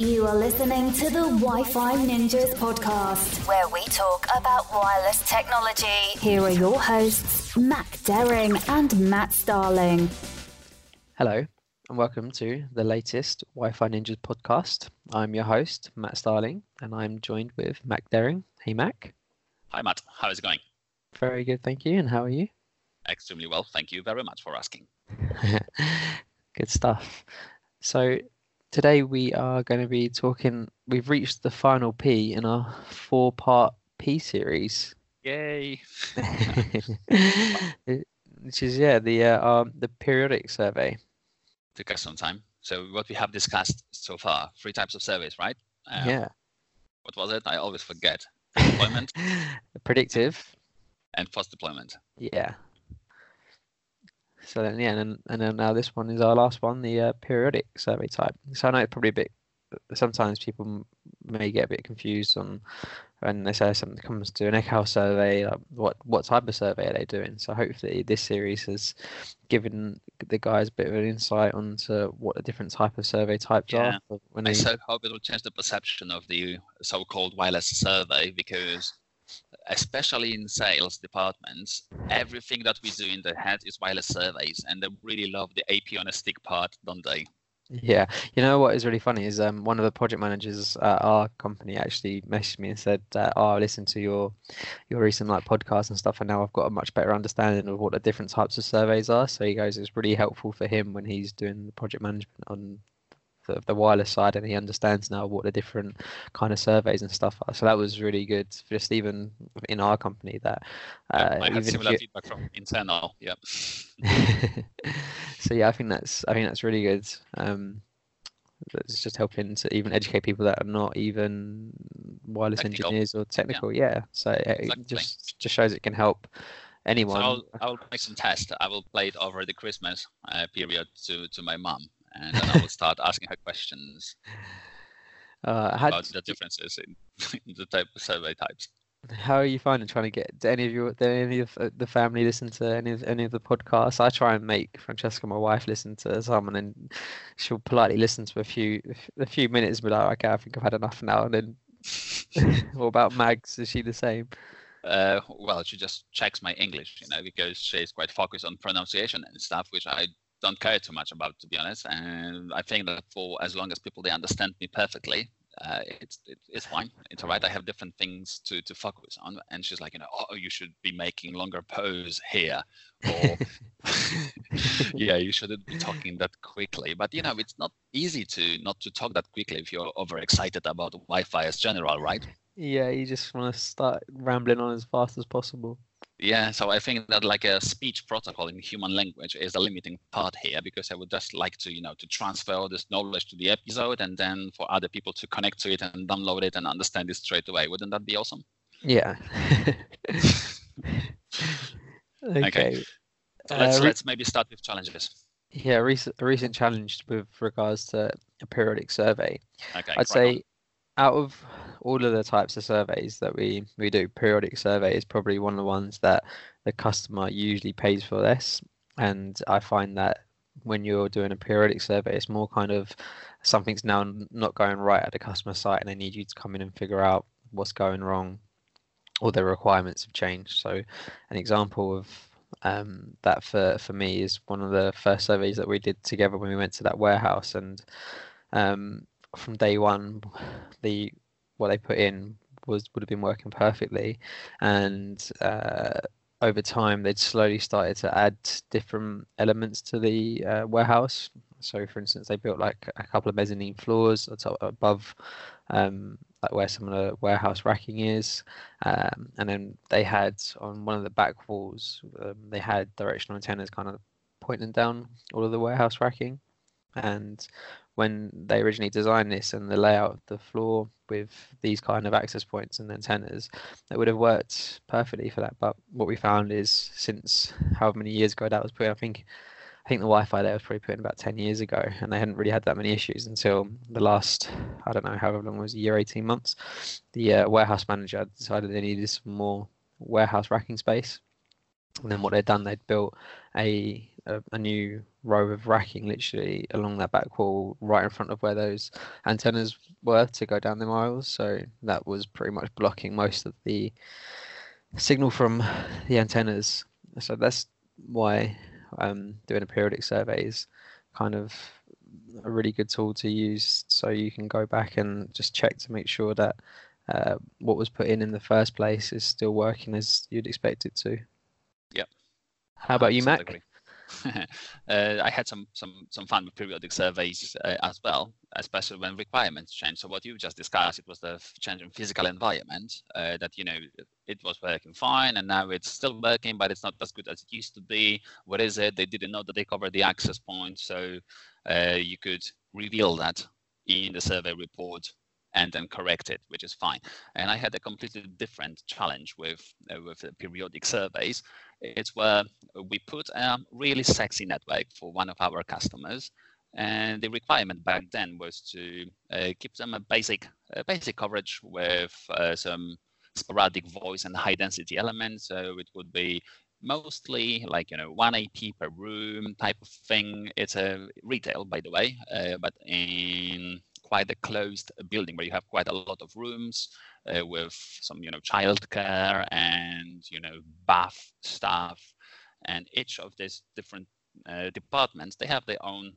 You are listening to the Wi-Fi Ninjas podcast, where we talk about wireless technology. Here are your hosts, Mac Dering and Matt Starling. Hello, and welcome to the latest Wi-Fi Ninjas podcast. I'm your host, Matt Starling, and I'm joined with Mac Dering. Hey, Mac. Hi, Matt. How's it going? Very good, thank you. And how are you? Extremely well. Thank you very much for asking. Good stuff. So today we are going to be talking, we've reached the final P in our 4-part P series. Yay! Which is, the periodic survey. Took us some time. So what we have discussed so far, 3 types of surveys, right? What was it? I always forget. Deployment. Predictive. And post-deployment. Yeah. So then, and then now this one is our last one, the periodic survey type. So I know it's probably a bit, sometimes people may get a bit confused on when they say something comes to an Ekahau survey, like what type of survey are they doing? So hopefully this series has given the guys a bit of an insight onto what the different type of survey types are. I so hope it will change the perception of the so-called wireless survey, because especially in sales departments, everything that we do in the head is wireless surveys, and they really love the AP on a stick part, don't they? Yeah. You know what is really funny is one of the project managers at our company actually messaged me and said, I listened to your recent podcast and stuff, and now I've got a much better understanding of what the different types of surveys are. So he goes, it's really helpful for him when he's doing the project management on the wireless side, and he understands now what the different kind of surveys and stuff are. So that was really good, just even in our company. That I had similar feedback from internal. Yeah. So yeah, I think that's really good. It's just helping to even educate people that are not even wireless engineers or technical. Yeah. So it just shows it can help anyone. So I'll make some tests. I will play it over the Christmas period to my mum. And then I will start asking her questions about the differences in the type of survey types. How are you finding trying to get any of the family listen to any of the podcasts? I try and make Francesca, my wife, listen to some, and then she'll politely listen to a few minutes and be like, okay, I think I've had enough now. And then, what about Mags? Is she the same? Well, she just checks my English, because she's quite focused on pronunciation and stuff, which I don't care too much about, to be honest. And I think that for as long as people, they understand me perfectly, it's fine. It's all right. I have different things to focus on. And she's like, you should be making longer pose here. Or, you shouldn't be talking that quickly. But, it's not easy to not to talk that quickly if you're overexcited about Wi-Fi as general, right? Yeah, you just want to start rambling on as fast as possible. Yeah, so I think that a speech protocol in human language is a limiting part here, because I would just like to, to transfer all this knowledge to the episode, and then for other people to connect to it and download it and understand it straight away. Wouldn't that be awesome? Yeah. Okay. So let's maybe start with challenges. Yeah, recent challenge with regards to a periodic survey. Okay. I'd say out of all of the types of surveys that we do, periodic survey is probably one of the ones that the customer usually pays for less. And I find that when you're doing a periodic survey, it's more kind of something's now not going right at the customer site, and they need you to come in and figure out what's going wrong, or their requirements have changed. So an example of that for me is one of the first surveys that we did together when we went to that warehouse. And from day one, what they put in would have been working perfectly, and over time they'd slowly started to add different elements to the warehouse. So for instance, they built a couple of mezzanine floors above where some of the warehouse racking is, and then they had on one of the back walls they had directional antennas kind of pointing down all of the warehouse racking. And when they originally designed this and the layout of the floor with these kind of access points and antennas, it would have worked perfectly for that. But what we found is, since however many years ago that was put in, I think the Wi-Fi there was probably put in about 10 years ago, and they hadn't really had that many issues until the last, I don't know, however long it was, a year, 18 months. The warehouse manager decided they needed some more warehouse racking space. And then what they'd done, they'd built a new row of racking literally along that back wall right in front of where those antennas were to go down the aisles. So that was pretty much blocking most of the signal from the antennas. So that's why doing a periodic survey is kind of a really good tool to use, so you can go back and just check to make sure that what was put in the first place is still working as you'd expect it to. Yep. How about you, Mac? I had some fun with periodic surveys as well, especially when requirements change. So what you just discussed, it was the change in physical environment that, you know, it was working fine and now it's still working, but it's not as good as it used to be. What is it? They didn't know that they covered the access point. So you could reveal that in the survey report and then correct it, which is fine. And I had a completely different challenge with periodic surveys. It's where we put a really sexy network for one of our customers, and the requirement back then was to give them a basic coverage with some sporadic voice and high density elements. So it would be mostly like, you know, one AP per room type of thing. It's a retail, by the way, but in quite a closed building where you have quite a lot of rooms with some, you know, childcare and, you know, bath stuff. And each of these different departments, they have their own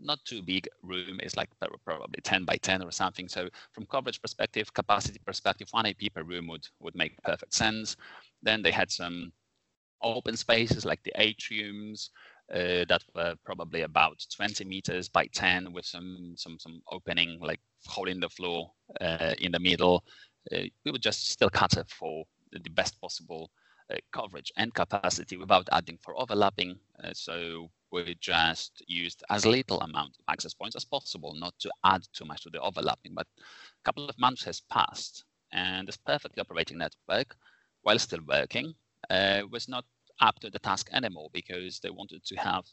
not too big room. It's like probably 10 by 10 or something. So from coverage perspective, capacity perspective, one AP per room would make perfect sense. Then they had some open spaces like the atriums, that were probably about 20 meters by 10 with some opening, like hole in the floor in the middle. We would just still cater for the best possible coverage and capacity without adding for overlapping. So we just used as little amount of access points as possible, not to add too much to the overlapping. But a couple of months has passed and this perfectly operating network, while still working, was not up to the task anymore, because they wanted to have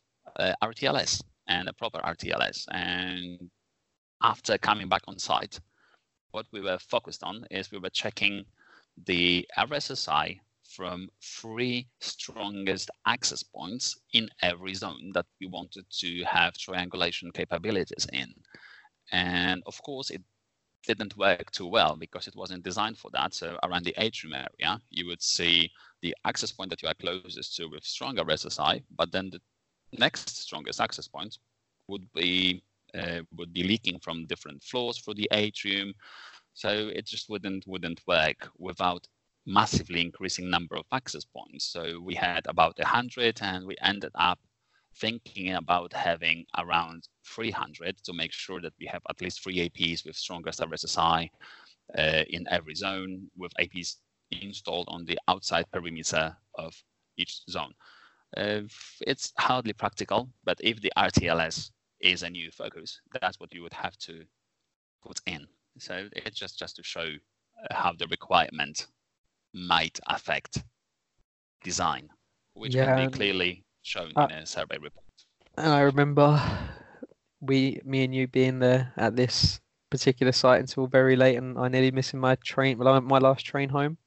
RTLS and a proper RTLS. And after coming back on site, what we were focused on is we were checking the RSSI from 3 strongest access points in every zone that we wanted to have triangulation capabilities in. And of course, it didn't work too well because it wasn't designed for that. So around the atrium area, you would see the access point that you are closest to with stronger RSSI, but then the next strongest access point would be leaking from different floors for the atrium. So it just wouldn't work without massively increasing number of access points. So we had about 100 and we ended up thinking about having around 300 to make sure that we have at least 3 APs with strongest RSSI in every zone, with APs installed on the outside perimeter of each zone. It's hardly practical, but if the RTLS is a new focus, that's what you would have to put in. So it's just to show how the requirement might affect design, which can be clearly shown in a survey report. And I remember me and you being there at this particular site until very late, and I nearly missing my train, my last train home.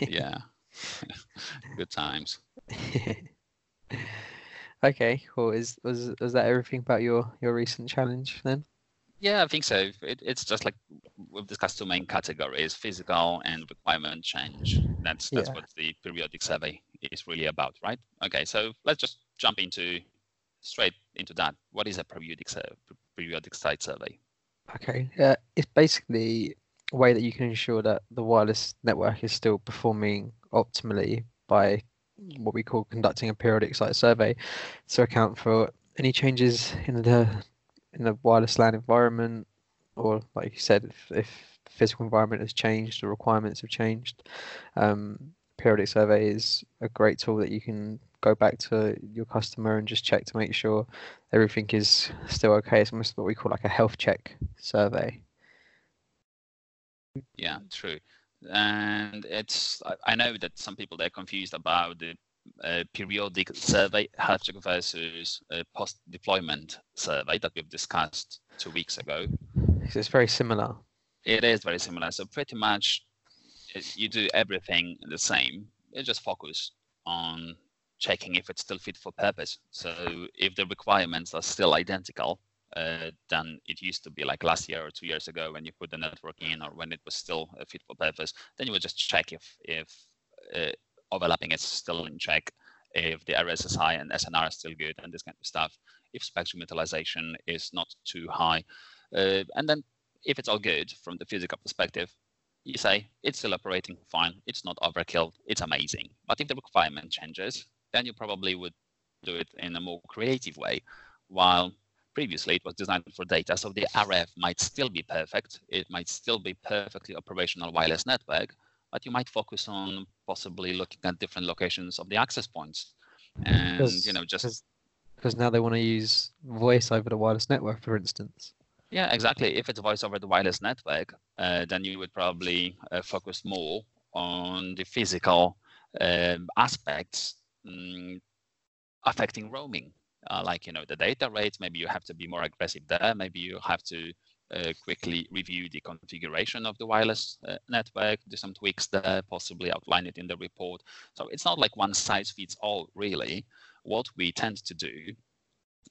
Yeah. Good times. Okay, cool. Was that everything about your recent challenge then? Yeah, I think so. It's just like we've discussed 2 main categories, physical and requirement change. That's what the periodic survey is really about, right? Okay, so let's just jump straight into that. What is a periodic site survey? Okay, it's basically a way that you can ensure that the wireless network is still performing optimally by what we call conducting a periodic site survey to account for any changes in the wireless LAN environment, or like you said, if the physical environment has changed, the requirements have changed. Periodic survey is a great tool that you can go back to your customer and just check to make sure everything is still okay. It's almost what we call like a health check survey. Yeah, true. And I know that some people, they're confused about the periodic survey health check versus post-deployment survey that we've discussed 2 weeks ago. It's very similar. It is very similar. So pretty much you do everything the same. You just focus on checking if it's still fit for purpose. So if the requirements are still identical than it used to be, like last year or 2 years ago when you put the network in, or when it was still fit for purpose, then you would just check if overlapping is still in check, if the RSSI and SNR are still good and this kind of stuff, if spectrum utilization is not too high. And then if it's all good from the physical perspective, you say it's still operating fine, it's not overkill, it's amazing. But if the requirement changes, then you probably would do it in a more creative way. While previously it was designed for data, so the RF might still be perfect, it might still be perfectly operational wireless network, but you might focus on possibly looking at different locations of the access points. And because now they want to use voice over the wireless network, for instance. Yeah, exactly. If it's voice over the wireless network, then you would probably focus more on the physical aspects affecting roaming, like, the data rates. Maybe you have to be more aggressive there. Maybe you have to quickly review the configuration of the wireless network, do some tweaks there, possibly outline it in the report. So it's not like one size fits all, really. What we tend to do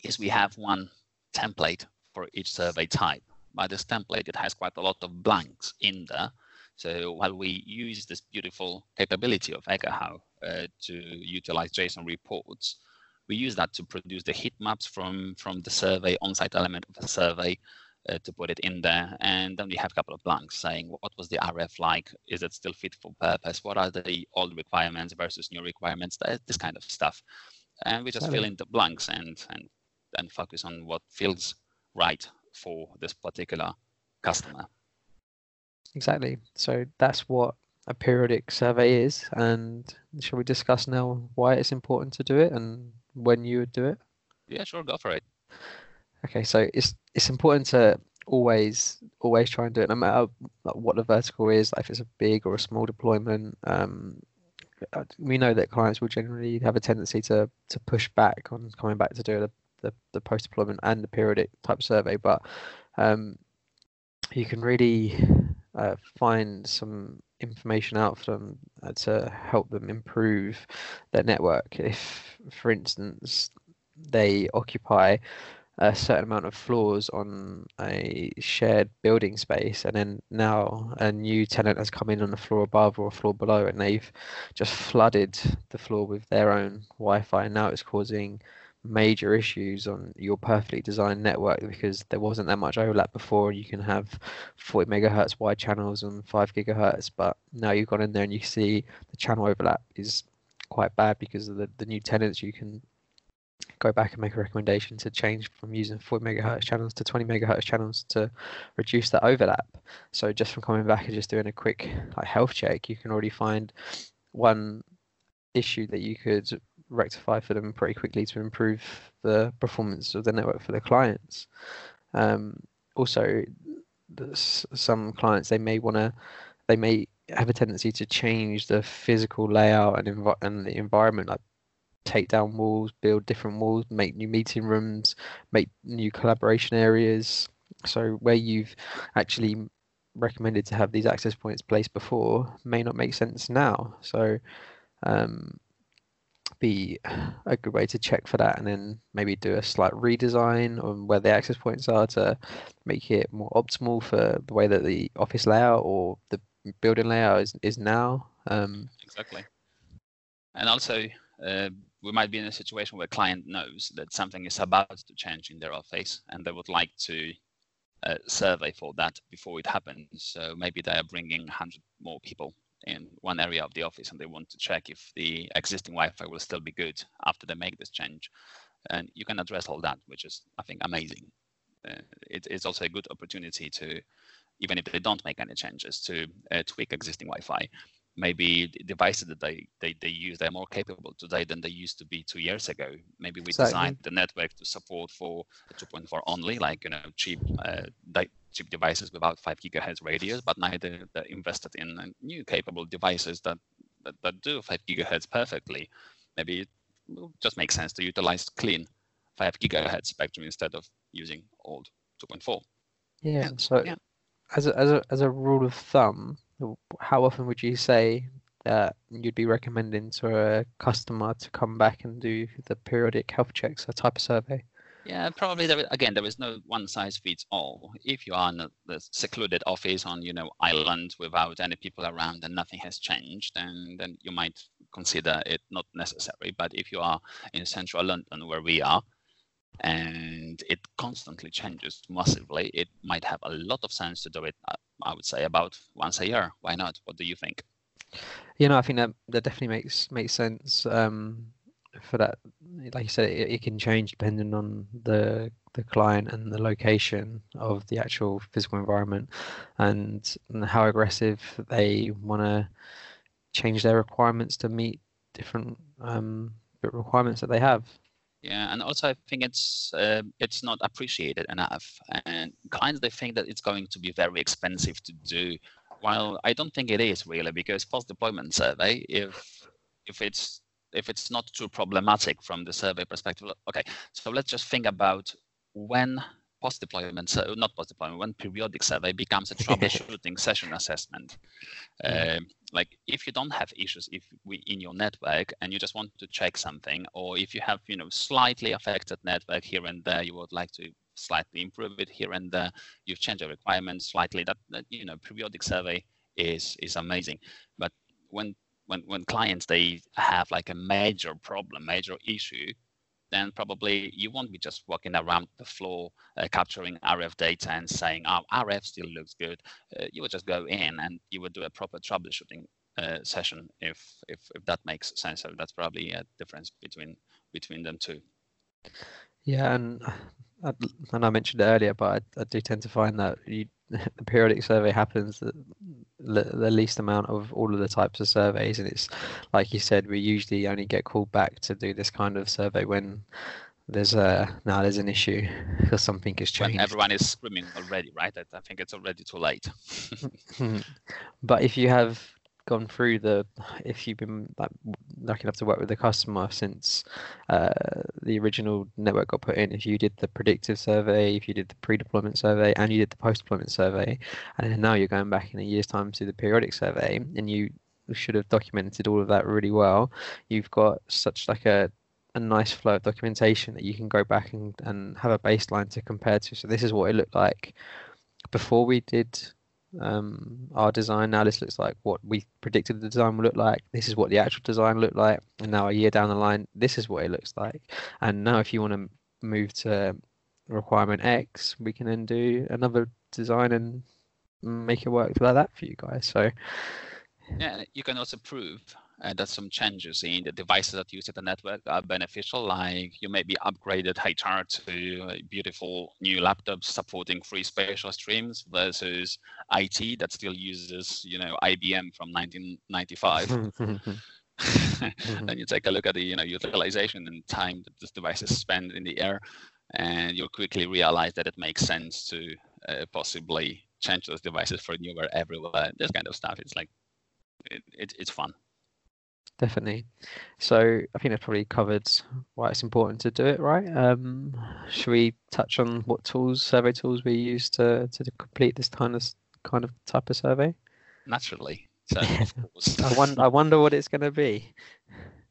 is we have one template for each survey type. By this template, it has quite a lot of blanks in there. So while we use this beautiful capability of Ekahau to utilize JSON reports, we use that to produce the heat maps from the survey, on-site element of the survey, to put it in there. And then we have a couple of blanks saying, what was the RF like? Is it still fit for purpose? What are the old requirements versus new requirements? This kind of stuff. And we just fill in the blanks and focus on what feels right for this particular customer. Exactly. So that's what a periodic survey is. And shall we discuss now why it's important to do it and when you would do it? Yeah, sure. Go for it. Okay. So it's important to always try and do it, no matter what the vertical is, like if it's a big or a small deployment. We know that clients will generally have a tendency to push back on coming back to do the post deployment and the periodic type survey, but you can really find some information out for them to help them improve their network. If, for instance, they occupy a certain amount of floors on a shared building space, and then now a new tenant has come in on the floor above or a floor below, and they've just flooded the floor with their own Wi-Fi, and now it's causing major issues on your perfectly designed network because there wasn't that much overlap before. You can have 40 megahertz wide channels and 5 gigahertz, but now you've gone in there and you see the channel overlap is quite bad because of the new tenants. You can go back and make a recommendation to change from using 40 megahertz channels to 20 megahertz channels to reduce that overlap. So just from coming back and just doing a quick health check, you can already find one issue that you could rectify for them pretty quickly to improve the performance of the network for the clients. Also, some clients, they may have a tendency to change the physical layout and the environment, like take down walls, build different walls, make new meeting rooms, make new collaboration areas. So where you've actually recommended to have these access points placed before may not make sense now. So be a good way to check for that, and then maybe do a slight redesign on where the access points are to make it more optimal for the way that the office layout or the building layout is now. Exactly. And also we might be in a situation where a client knows that something is about to change in their office and they would like to survey for that before it happens. So maybe they are bringing 100 more people in one area of the office and they want to check if the existing Wi-Fi will still be good after they make this change. And you can address all that, which is, I think, amazing. It's also a good opportunity to, even if they don't make any changes, to tweak existing Wi-Fi. Maybe the devices that they use, they're more capable today than they used to be 2 years ago. Maybe we designed the network to support for 2.4 only, like cheap devices without 5 gigahertz radios, but now they're invested in new capable devices that do 5 gigahertz perfectly. Maybe it just makes sense to utilize clean 5 gigahertz spectrum instead of using old 2.4. Yeah. So, as a rule of thumb, how often would you say you'd be recommending to a customer to come back and do the periodic health checks, that type of survey? Yeah, probably. There is no one size fits all. If you are in a secluded office on, you know, island without any people around and nothing has changed, then you might consider it not necessary. But if you are in central London, where we are, and it constantly changes massively, it might have a lot of sense to do it, I would say, about once a year. Why not? What do you think? You know, I think that definitely makes sense. For that, like you said, it can change depending on the client and the location of the actual physical environment, and how aggressive they want to change their requirements to meet different requirements that they have. Yeah, and also I think it's not appreciated enough, and clients, they think that it's going to be very expensive to do. Well, I don't think it is really, because post-deployment survey, if it's not too problematic from the survey perspective. Okay, so let's just think about when post-deployment, so not post-deployment, when periodic survey becomes a troubleshooting session assessment. Like if you don't have issues in your network and you just want to check something, or if you have, you know, slightly affected network here and there, you would like to slightly improve it here and there, you've changed your requirements slightly, that you know, periodic survey is amazing. But when clients, they have like a major problem, major issue, then probably you won't be just walking around the floor capturing RF data and saying, oh, RF still looks good. You would just go in and you would do a proper troubleshooting session, if that makes sense. So that's probably a difference between them two. Yeah, and I mentioned it earlier, but I do tend to find that the periodic survey happens the least amount of all of the types of surveys, and it's like you said, we usually only get called back to do this kind of survey when there's an issue or something has changed. When everyone is screaming already, right? I think it's already too late. But if you have gone through if you've been lucky enough to work with the customer since the original network got put in, if you did the predictive survey, if you did the pre-deployment survey, and you did the post-deployment survey, and now you're going back in a year's time to the periodic survey, and you should have documented all of that really well, you've got such like a nice flow of documentation that you can go back and have a baseline to compare to. So this is what it looked like before we did our design. Now this looks like what we predicted the design would look like. This is what the actual design looked like, and now a year down the line, this is what it looks like. And now if you want to move to requirement X, we can then do another design and make it work like that for you guys. So yeah, you can also prove that some changes in the devices that use the network are beneficial. Like you maybe upgraded HR to beautiful new laptops supporting free spatial streams versus IT that still uses, you know, IBM from 1995. And you take a look at the, you know, utilization and time that these devices spend in the air, and you'll quickly realize that it makes sense to possibly change those devices for newer everywhere. This kind of stuff. It's like it's fun. Definitely. So I think I've probably covered why it's important to do it, right? Should we touch on what survey tools we use to complete this kind of type of survey? Naturally. So of course. I wonder what it's going to be.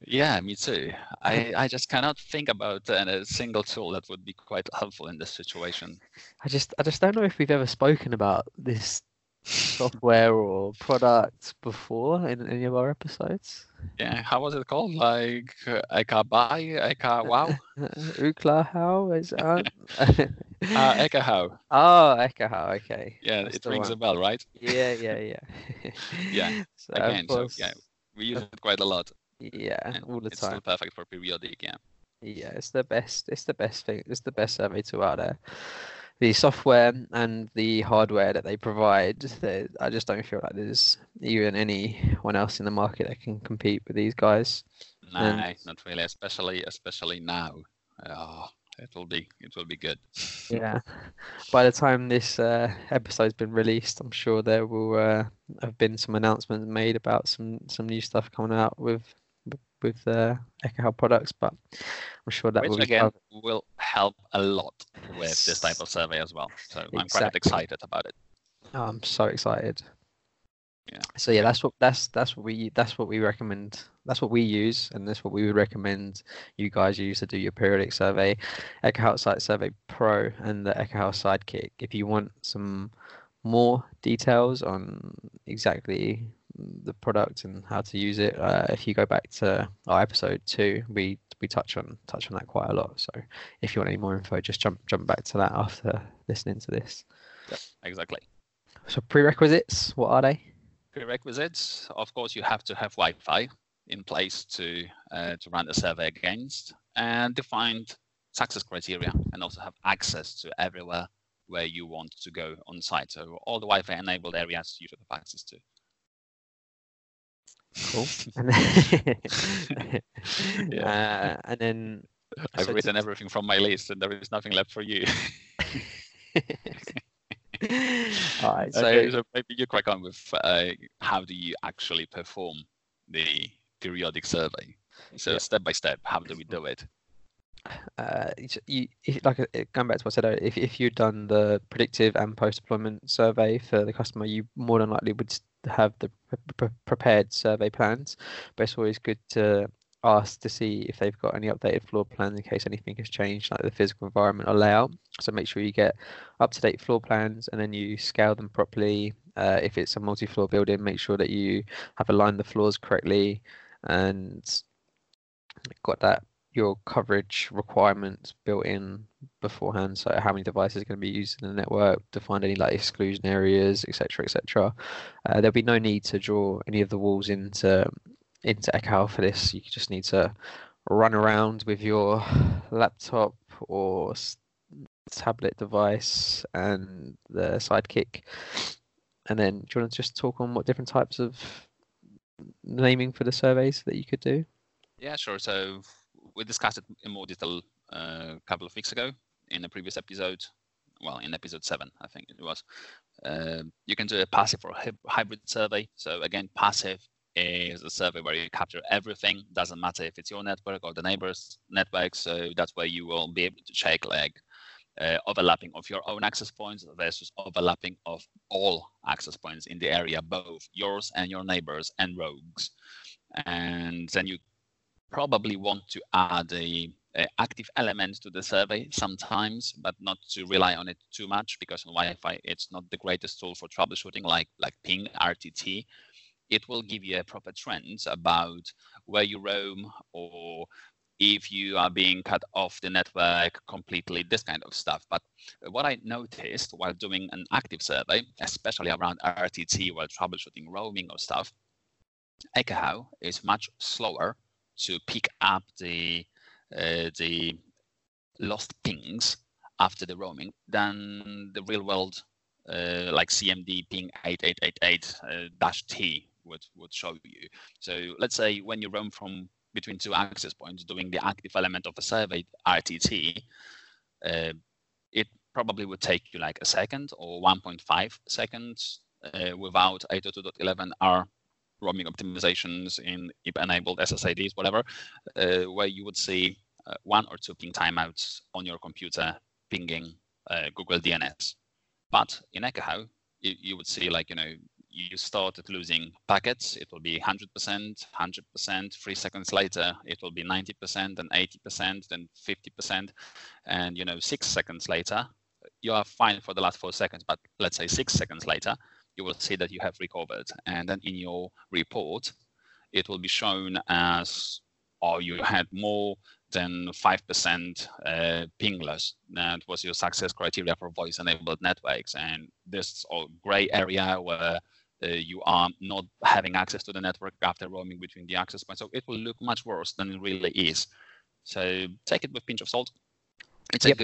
Yeah, me too. I just cannot think about a single tool that would be quite helpful in this situation. I just don't know if we've ever spoken about this software or product before in any of our episodes. Yeah, how was it called? Like Ekabai, Ekahau, Uklahau, is it? Ekahau. Oh, Ekahau. Okay. Yeah, that's it rings one. A bell, right? Yeah. Yeah. So, again, we use it quite a lot. Yeah, and all the it's time. It's still perfect for periodic. Yeah. Yeah, it's the best. It's the best thing. It's the best survey tool out there. The software and the hardware that they provide, I just don't feel like there's even anyone else in the market that can compete with these guys. No, not really, especially now. Oh, it will be good. Yeah. By the time this episode's been released, I'm sure there will have been some announcements made about some new stuff coming out with Ekahau products, but I'm sure that will help a lot with this type of survey as well. So exactly. I'm quite excited about it. Oh, I'm so excited. Yeah. So yeah, that's what we recommend. That's what we use, and that's what we would recommend you guys use to do your periodic survey, Ekahau Site Survey Pro and the Ekahau Sidekick. If you want some more details on exactly the product and how to use it, if you go back to our episode 2, we touch on that quite a lot. So if you want any more info, just jump back to that after listening to this. Yeah, exactly. So prerequisites, what are they? Prerequisites, of course, you have to have Wi-Fi in place to run the survey against, and defined success criteria, and also have access to everywhere where you want to go on site. So all the Wi-Fi enabled areas you should have access to. Cool. Yeah. And then I've written everything from my list, and there is nothing left for you. All right, so maybe you crack on with how do you actually perform the periodic survey? So step by step, how do we do it? Going back to what I said earlier, if you'd done the predictive and post-deployment survey for the customer, you more than likely would have the prepared survey plans, but it's always good to ask to see if they've got any updated floor plans in case anything has changed, like the physical environment or layout. So make sure you get up-to-date floor plans, and then you scale them properly. If it's a multi-floor building, make sure that you have aligned the floors correctly and got that your coverage requirements built in beforehand. So how many devices are going to be used in the network, to find any like exclusion areas, etc., etc. There'll be no need to draw any of the walls into Ekahau for this. You just need to run around with your laptop or tablet device and the Sidekick. And then, do you want to just talk on what different types of naming for the surveys that you could do? Yeah, sure. So we discussed it in more detail a couple of weeks ago in a previous episode. Well, in episode 7, I think it was. You can do a passive or hybrid survey. So again, passive is a survey where you capture everything. Doesn't matter if it's your network or the neighbor's network. So that's where you will be able to check like overlapping of your own access points versus overlapping of all access points in the area, both yours and your neighbors and rogues. And then you probably want to add a active element to the survey sometimes, but not to rely on it too much, because on Wi-Fi it's not the greatest tool for troubleshooting like PING, RTT. It will give you a proper trend about where you roam, or if you are being cut off the network completely, this kind of stuff. But what I noticed while doing an active survey, especially around RTT while troubleshooting roaming or stuff, Ekahau is much slower to pick up the lost pings after the roaming than the real world like CMD ping 8888-T would show you. So let's say when you roam from between two access points doing the active element of a survey RTT, it probably would take you like a second or 1.5 seconds without 802.11r roaming optimizations in IP-enabled SSIDs, whatever, where you would see 1 or 2 ping timeouts on your computer pinging Google DNS. But in Ekahau, you would see like, you know, you started losing packets. It will be 100%, 3 seconds later, it will be 90%, then 80%, then 50%. And, you know, 6 seconds later, you are fine for the last 4 seconds, but let's say 6 seconds later, you will see that you have recovered. And then in your report, it will be shown as, oh, you had more than 5% ping loss. That was your success criteria for voice-enabled networks. And this gray area where you are not having access to the network after roaming between the access points. So it will look much worse than it really is. So take it with a pinch of salt. It's a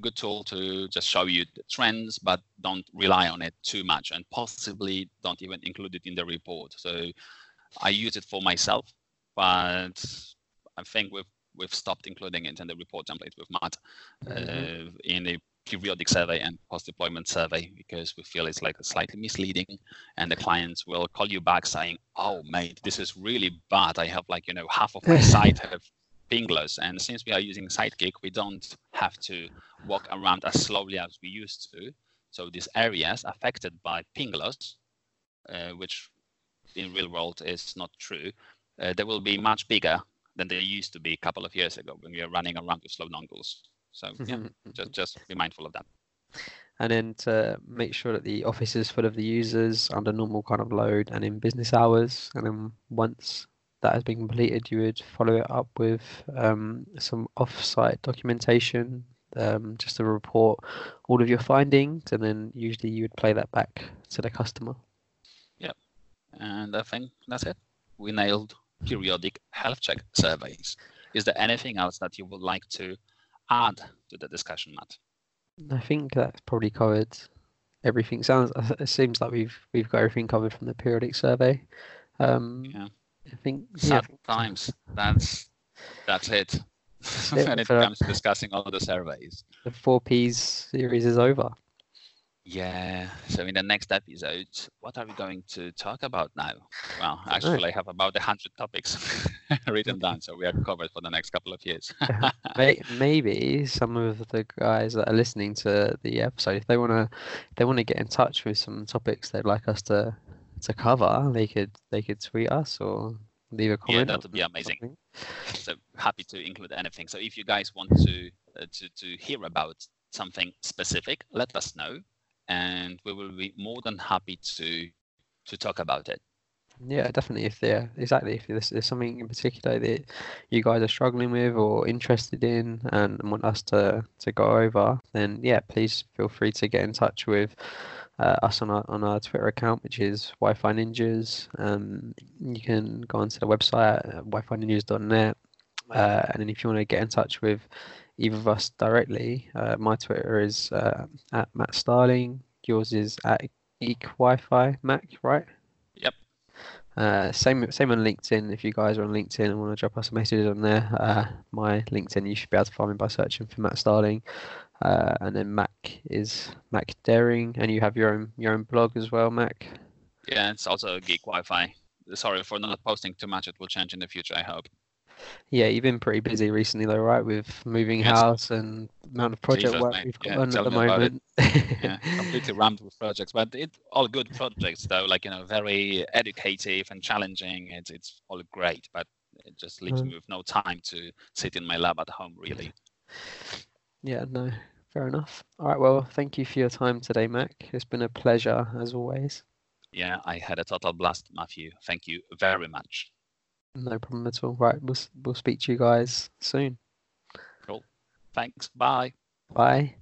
good tool to just show you the trends, but don't rely on it too much, and possibly don't even include it in the report. So I use it for myself, but I think we've stopped including it in the report template with Matt in the periodic survey and post-deployment survey, because we feel it's like slightly misleading, and the clients will call you back saying, oh, mate, this is really bad. I have like, you know, half of my site have ping loss. And since we are using Sidekick, we don't have to walk around as slowly as we used to. So these areas affected by ping loss which in real world is not true, they will be much bigger than they used to be a couple of years ago when we are running around with slow dongles. So yeah, just be mindful of that. And then to make sure that the office is full of the users under normal kind of load and in business hours. And then once that has been completed, you would follow it up with some off-site documentation, just to report all of your findings. And then usually you would play that back to the customer. Yeah, and I think that's it. We nailed periodic health check surveys. Is there anything else that you would like to add to the discussion, Matt? I think that's probably covered everything. It seems like we've got everything covered from the periodic survey. Yeah, I think sometimes that's it. When it comes to discussing all the surveys, the 4Ps series is over. Yeah. So in the next episode, what are we going to talk about now? Well, actually, I have about 100 topics written down, so we are covered for the next couple of years. Maybe some of the guys that are listening to the episode, if they want to get in touch with some topics they'd like us to cover, they could tweet us or leave a comment. Yeah, that would be amazing. Something. So happy to include anything. So if you guys want to hear about something specific, let us know. And we will be more than happy to talk about it. Yeah, definitely. If there's something in particular that you guys are struggling with or interested in and want us to go over, then yeah, please feel free to get in touch with us on our Twitter account, which is Wi-Fi Ninjas. You can go onto the website wifininjas.net, and then if you want to get in touch with either of us directly, my Twitter is at Matt Starling. Yours is at EekWiFi Mac, right? Yep. Same on LinkedIn. If you guys are on LinkedIn and want to drop us a message on there, my LinkedIn, you should be able to find me by searching for Matt Starling. And then Mac is Mac Daring, and you have your own blog as well, Mac. Yeah, it's also GeekWiFi. Sorry for not posting too much. It will change in the future, I hope. Yeah, you've been pretty busy recently though, right? With moving house and amount of project work we've got on at the moment. Yeah, completely rammed with projects, but it's all good projects though. Like, very educative and challenging. It's all great, but it just leaves me with no time to sit in my lab at home, really. Yeah, no, fair enough. All right, well, thank you for your time today, Mac. It's been a pleasure as always. Yeah, I had a total blast, Matthew. Thank you very much. No problem at all. Right, we'll speak to you guys soon. Cool. Thanks. Bye. Bye.